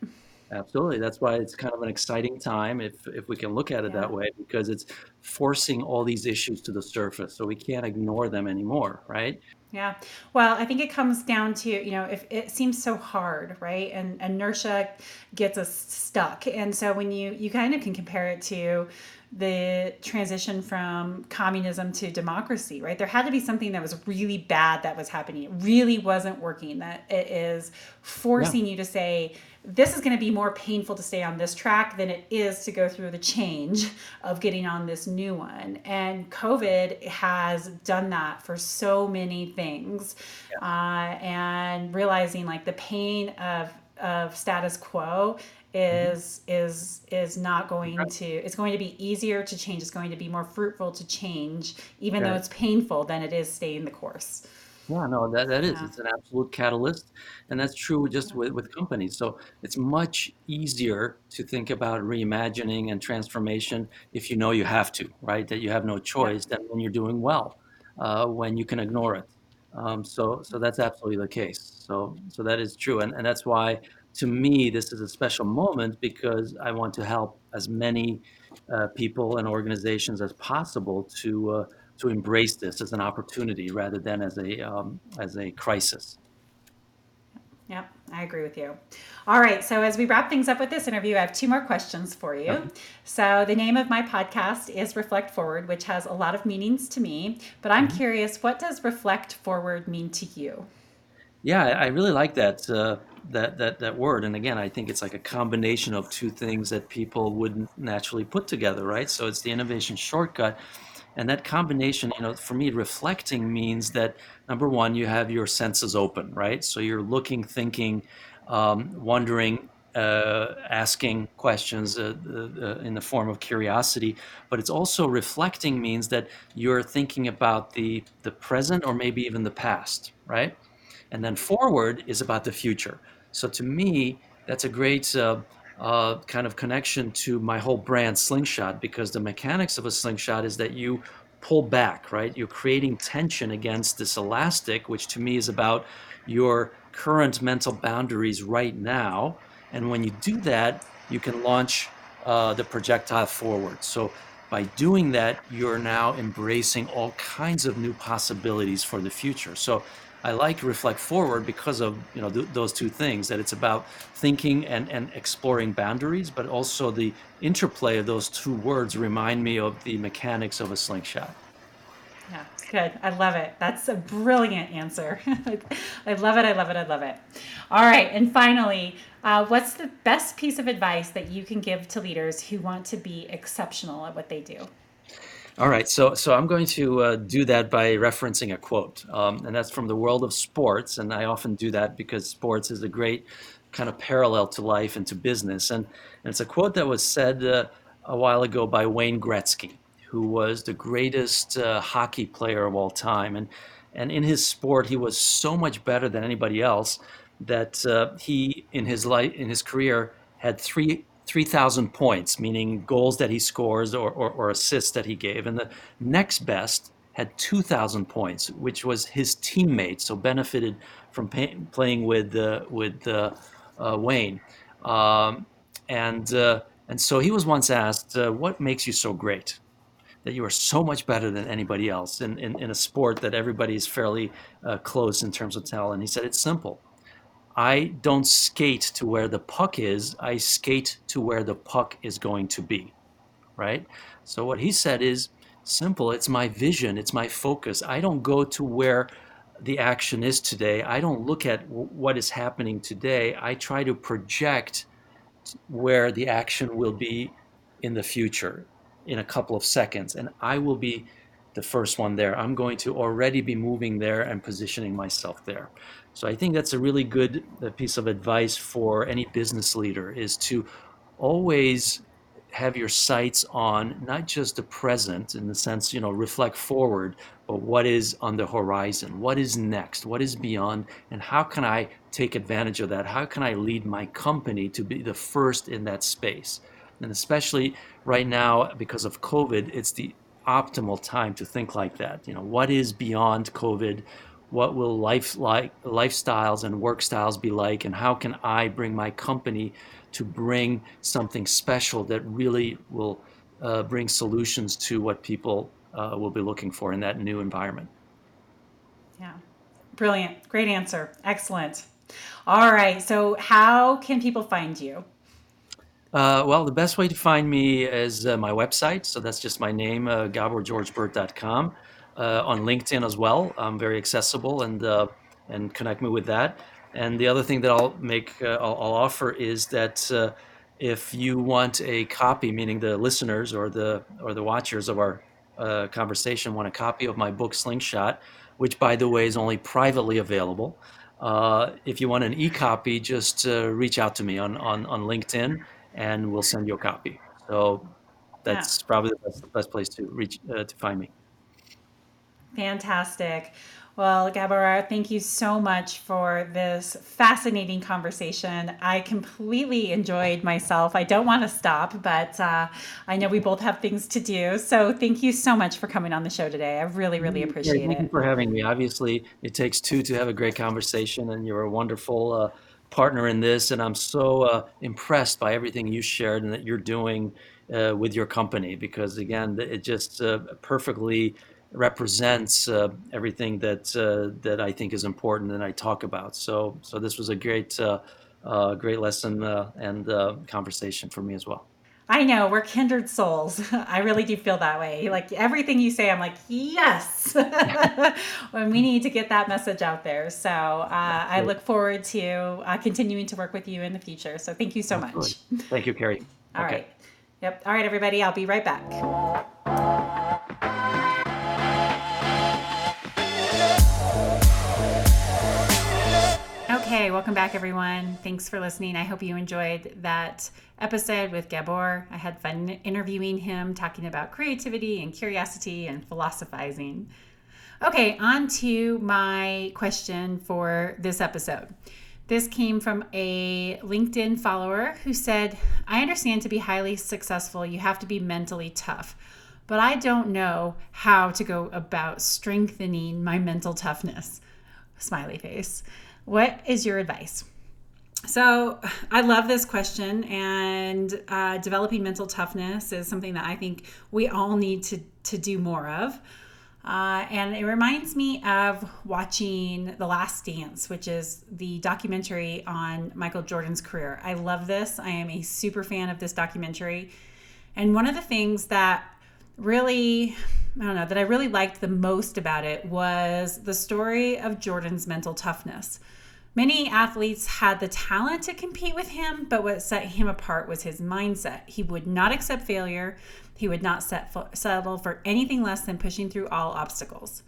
Absolutely. That's why it's kind of an exciting time, if if we can look at it yeah. that way, because it's forcing all these issues to the surface. So we can't ignore them anymore, right? Yeah. Well, I think it comes down to, you know, if it seems so hard, right? And inertia gets us stuck. And so when you, you kind of can compare it to the transition from communism to democracy, right? There had to be something that was really bad that was happening. It really wasn't working, that it is forcing yeah. you to say, this is going to be more painful to stay on this track than it is to go through the change of getting on this new one. And COVID has done that for so many things. Yeah. Uh, and realizing like the pain of, of status quo is, mm-hmm. is, is not going right. to, it's going to be easier to change. It's going to be more fruitful to change, even right. though it's painful, than it is staying the course. Yeah, no, that, that is, yeah. it's an absolute catalyst. And that's true just yeah. with, with companies. So it's much easier to think about reimagining and transformation if you know you have to, right? That you have no choice, yeah. than when you're doing well, uh, when you can ignore it. Um, so so that's absolutely the case. So so that is true. And, and that's why, to me, this is a special moment, because I want to help as many uh, people and organizations as possible to uh, to embrace this as an opportunity rather than as a um, as a crisis. Yep, I agree with you. All right, so as we wrap things up with this interview, I have two more questions for you. Okay. So the name of my podcast is Reflect Forward, which has a lot of meanings to me, but I'm mm-hmm. curious, what does Reflect Forward mean to you? Yeah, I really like that, uh, that that that word. And again, I think it's like a combination of two things that people wouldn't naturally put together, right? So it's the innovation shortcut. And that combination, you know, for me, reflecting means that, number one, you have your senses open, right? So you're looking, thinking, um, wondering, uh, asking questions uh, uh, in the form of curiosity. But it's also reflecting means that you're thinking about the, the present or maybe even the past, right? And then forward is about the future. So to me, that's a great... Uh, Uh, kind of connection to my whole brand Slingshot, because the mechanics of a slingshot is that you pull back, right? You're creating tension against this elastic, which to me is about your current mental boundaries right now. And when you do that, you can launch uh, the projectile forward. So by doing that, you're now embracing all kinds of new possibilities for the future. So I like Reflect Forward because of, you know, th- those two things, that it's about thinking and, and exploring boundaries, but also the interplay of those two words remind me of the mechanics of a slingshot. Yeah, good. I love it. That's a brilliant answer. I love it. I love it. I love it. All right. And finally, uh, what's the best piece of advice that you can give to leaders who want to be exceptional at what they do? All right, so so I'm going to uh, do that by referencing a quote, um, and that's from the world of sports. And I often do that because sports is a great kind of parallel to life and to business. And, and it's a quote that was said uh, a while ago by Wayne Gretzky, who was the greatest uh, hockey player of all time. And, and in his sport, he was so much better than anybody else that uh, he, in his life, in his career, had three three thousand points, meaning goals that he scores or, or, or assists that he gave. And the next best had two thousand points, which was his teammate, so benefited from pay, playing with uh, with uh, uh, Wayne. Um, and uh, and so he was once asked, uh, what makes you so great, that you are so much better than anybody else in, in, in a sport that everybody is fairly uh, close in terms of talent? And he said, it's simple. I don't skate to where the puck is, I skate to where the puck is going to be, right? So what he said is, simple. It's my vision. It's my focus. I don't go to where the action is today. I don't look at w- what is happening today. I try to project where the action will be in the future in a couple of seconds. And I will be the first one there. I'm going to already be moving there and positioning myself there. So I think that's a really good piece of advice for any business leader, is to always have your sights on not just the present, in the sense, you know, reflect forward, but what is on the horizon, what is next, what is beyond, and how can I take advantage of that? How can I lead my company to be the first in that space? And especially right now, because of COVID, it's the optimal time to think like that. You know, what is beyond COVID? What will life like, lifestyles and work styles be like? And how can I bring my company to bring something special that really will uh, bring solutions to what people uh, will be looking for in that new environment? Yeah, brilliant. Great answer. Excellent. All right. So how can people find you? Uh, well, the best way to find me is uh, my website. So that's just my name, uh, gabor george burt dot com. Uh, on LinkedIn as well. I'm very accessible, and uh, and connect me with that. And the other thing that I'll make, uh, I'll, I'll offer is that uh, if you want a copy, meaning the listeners or the or the watchers of our uh, conversation want a copy of my book Slingshot, which by the way is only privately available. Uh, if you want an e-copy, just uh, reach out to me on, on, on LinkedIn, and we'll send you a copy. So that's yeah. probably the best, best place to reach uh, to find me. Fantastic. Well, Gabor, thank you so much for this fascinating conversation. I completely enjoyed myself. I don't want to stop, but uh, I know we both have things to do. So thank you so much for coming on the show today. I really, really appreciate yeah, thank it. Thank you for having me. Obviously, it takes two to have a great conversation, and you're a wonderful uh, partner in this. And I'm so uh, impressed by everything you shared and that you're doing uh, with your company, because again, it just uh, perfectly represents uh, everything that uh, that I think is important and I talk about. So so this was a great uh, uh, great lesson uh, and uh, conversation for me as well. I know, we're kindred souls. I really do feel that way. Like everything you say, I'm like, yes. And we need to get that message out there. So uh, I look forward to uh, continuing to work with you in the future. So thank you so Absolutely. much. Thank you, Carrie. All okay. right. Yep. All right, everybody. I'll be right back. Hey, welcome back, everyone. Thanks for listening. I hope you enjoyed that episode with Gabor. I had fun interviewing him, talking about creativity and curiosity and philosophizing. Okay, on to my question for this episode. This came from a LinkedIn follower who said, I understand to be highly successful, you have to be mentally tough, but I don't know how to go about strengthening my mental toughness. Smiley face. What is your advice? So I love this question, and uh, developing mental toughness is something that I think we all need to, to do more of. Uh, and it reminds me of watching The Last Dance, which is the documentary on Michael Jordan's career. I love this. I am a super fan of this documentary. And one of the things that really, I don't know, that I really liked the most about it was the story of Jordan's mental toughness. Many athletes had the talent to compete with him, but what set him apart was his mindset. He would not accept failure. He would not set, settle for anything less than pushing through all obstacles.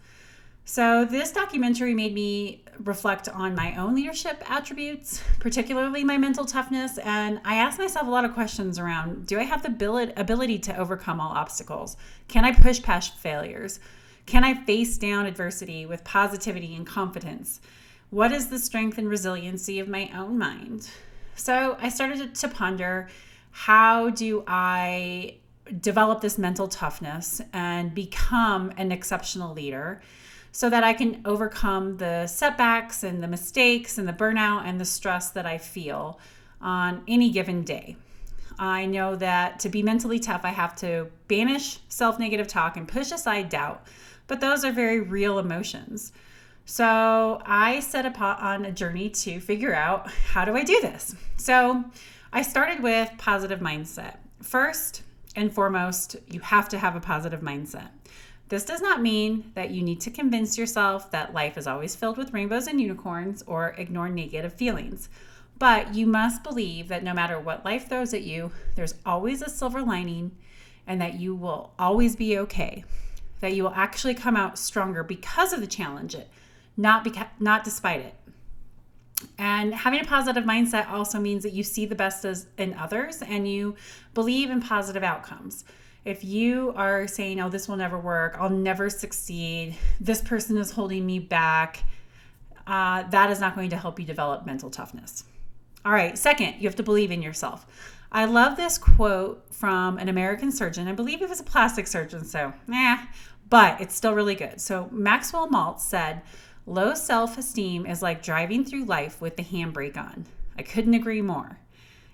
So this documentary made me reflect on my own leadership attributes, particularly my mental toughness. And I asked myself a lot of questions around, do I have the ability to overcome all obstacles? Can I push past failures? Can I face down adversity with positivity and confidence? What is the strength and resiliency of my own mind? So I started to ponder, how do I develop this mental toughness and become an exceptional leader so that I can overcome the setbacks and the mistakes and the burnout and the stress that I feel on any given day? I know that to be mentally tough, I have to banish self-negative talk and push aside doubt, but those are very real emotions. So I set upon on a journey to figure out, how do I do this? So I started with positive mindset. First, and foremost, you have to have a positive mindset. This does not mean that you need to convince yourself that life is always filled with rainbows and unicorns or ignore negative feelings. But you must believe that no matter what life throws at you, there's always a silver lining and that you will always be okay, that you will actually come out stronger because of the challenge, it, not beca- not despite it. And having a positive mindset also means that you see the best as in others and you believe in positive outcomes. If you are saying, oh, this will never work, I'll never succeed, this person is holding me back, uh, that is not going to help you develop mental toughness. All right, second, you have to believe in yourself. I love this quote from an American surgeon. I believe it was a plastic surgeon, so nah, but it's still really good. So Maxwell Maltz said, low self-esteem is like driving through life with the handbrake on. I couldn't agree more.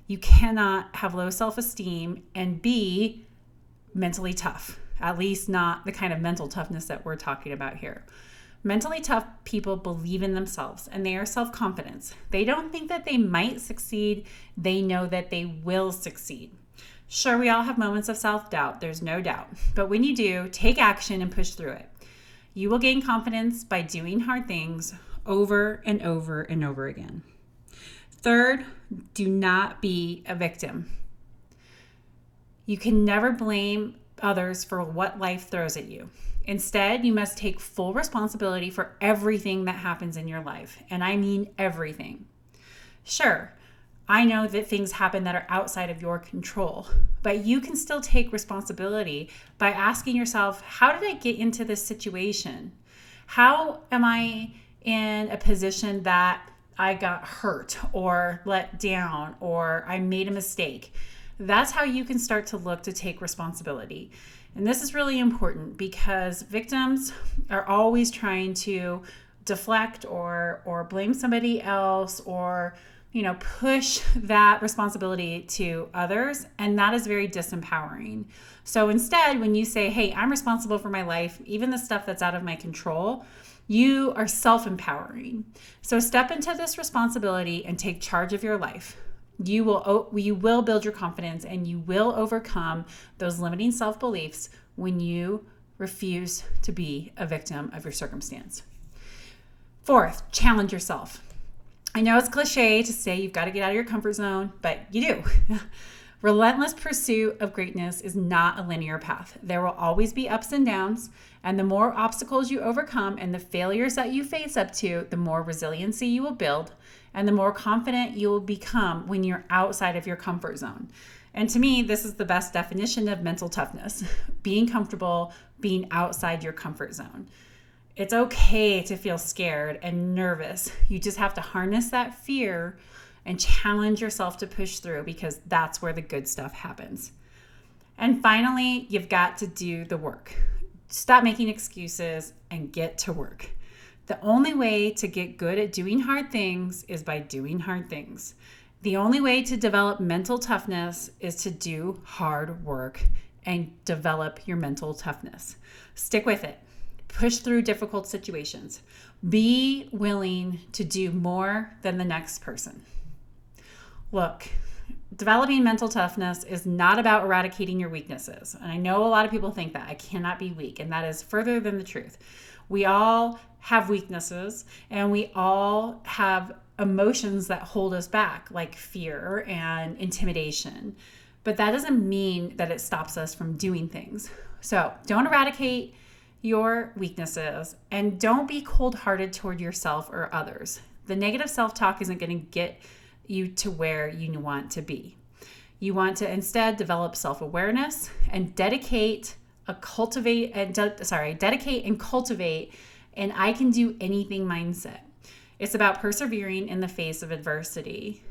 You cannot have low self-esteem and be mentally tough, at least not the kind of mental toughness that we're talking about here. Mentally tough people believe in themselves and they are self-confident. They don't think that they might succeed. They know that they will succeed. Sure, we all have moments of self-doubt. There's no doubt. But when you do, take action and push through it. You will gain confidence by doing hard things over and over and over again. Third, do not be a victim. You can never blame others for what life throws at you. Instead, you must take full responsibility for everything that happens in your life. And I mean everything. Sure, I know that things happen that are outside of your control, but you can still take responsibility by asking yourself, how did I get into this situation? How am I in a position that I got hurt or let down or I made a mistake? That's how you can start to look to take responsibility. And this is really important because victims are always trying to deflect or or blame somebody else or, you know, push that responsibility to others. And that is very disempowering. So instead, when you say, hey, I'm responsible for my life, even the stuff that's out of my control, you are self-empowering. So step into this responsibility and take charge of your life. You will you will build your confidence and you will overcome those limiting self-beliefs when you refuse to be a victim of your circumstance. Fourth, challenge yourself. I know it's cliche to say you've got to get out of your comfort zone, but you do. Relentless pursuit of greatness is not a linear path. There will always be ups and downs, and the more obstacles you overcome and the failures that you face up to, the more resiliency you will build and the more confident you will become when you're outside of your comfort zone. And to me, this is the best definition of mental toughness, being comfortable, being outside your comfort zone. It's okay to feel scared and nervous. You just have to harness that fear and challenge yourself to push through because that's where the good stuff happens. And finally, you've got to do the work. Stop making excuses and get to work. The only way to get good at doing hard things is by doing hard things. The only way to develop mental toughness is to do hard work and develop your mental toughness. Stick with it. Push through difficult situations. Be willing to do more than the next person. Look, developing mental toughness is not about eradicating your weaknesses. And I know a lot of people think that I cannot be weak, and that is further than the truth. We all have weaknesses and we all have emotions that hold us back, like fear and intimidation. But that doesn't mean that it stops us from doing things. So don't eradicate your weaknesses and don't be cold-hearted toward yourself or others. The negative self-talk isn't going to get you to where you want to be. You want to instead develop self-awareness and dedicate a cultivate and de- sorry, dedicate and cultivate an I can do anything mindset. It's about persevering in the face of adversity.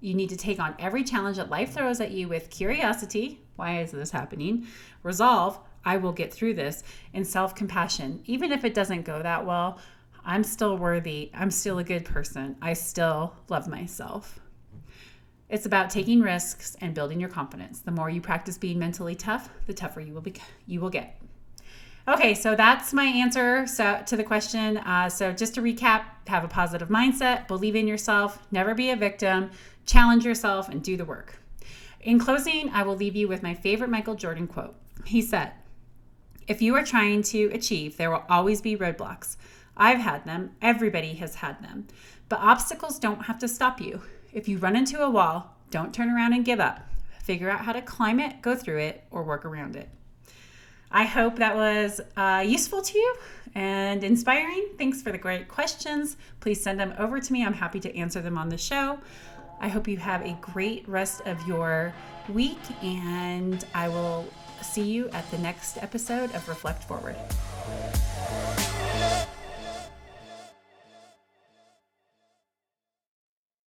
You need to take on every challenge that life throws at you with curiosity, why is this happening? Resolve, I will get through this, and self-compassion. Even if it doesn't go that well, I'm still worthy. I'm still a good person. I still love myself. It's about taking risks and building your confidence. The more you practice being mentally tough, the tougher you will be, you will get. Okay, so that's my answer so, to the question. Uh, so just to recap, have a positive mindset, believe in yourself, never be a victim, challenge yourself, and do the work. In closing, I will leave you with my favorite Michael Jordan quote. He said, "If you are trying to achieve, there will always be roadblocks. I've had them. Everybody has had them. But obstacles don't have to stop you. If you run into a wall, don't turn around and give up. Figure out how to climb it, go through it, or work around it." I hope that was uh, useful to you and inspiring. Thanks for the great questions. Please send them over to me. I'm happy to answer them on the show. I hope you have a great rest of your week, and I will see you at the next episode of Reflect Forward.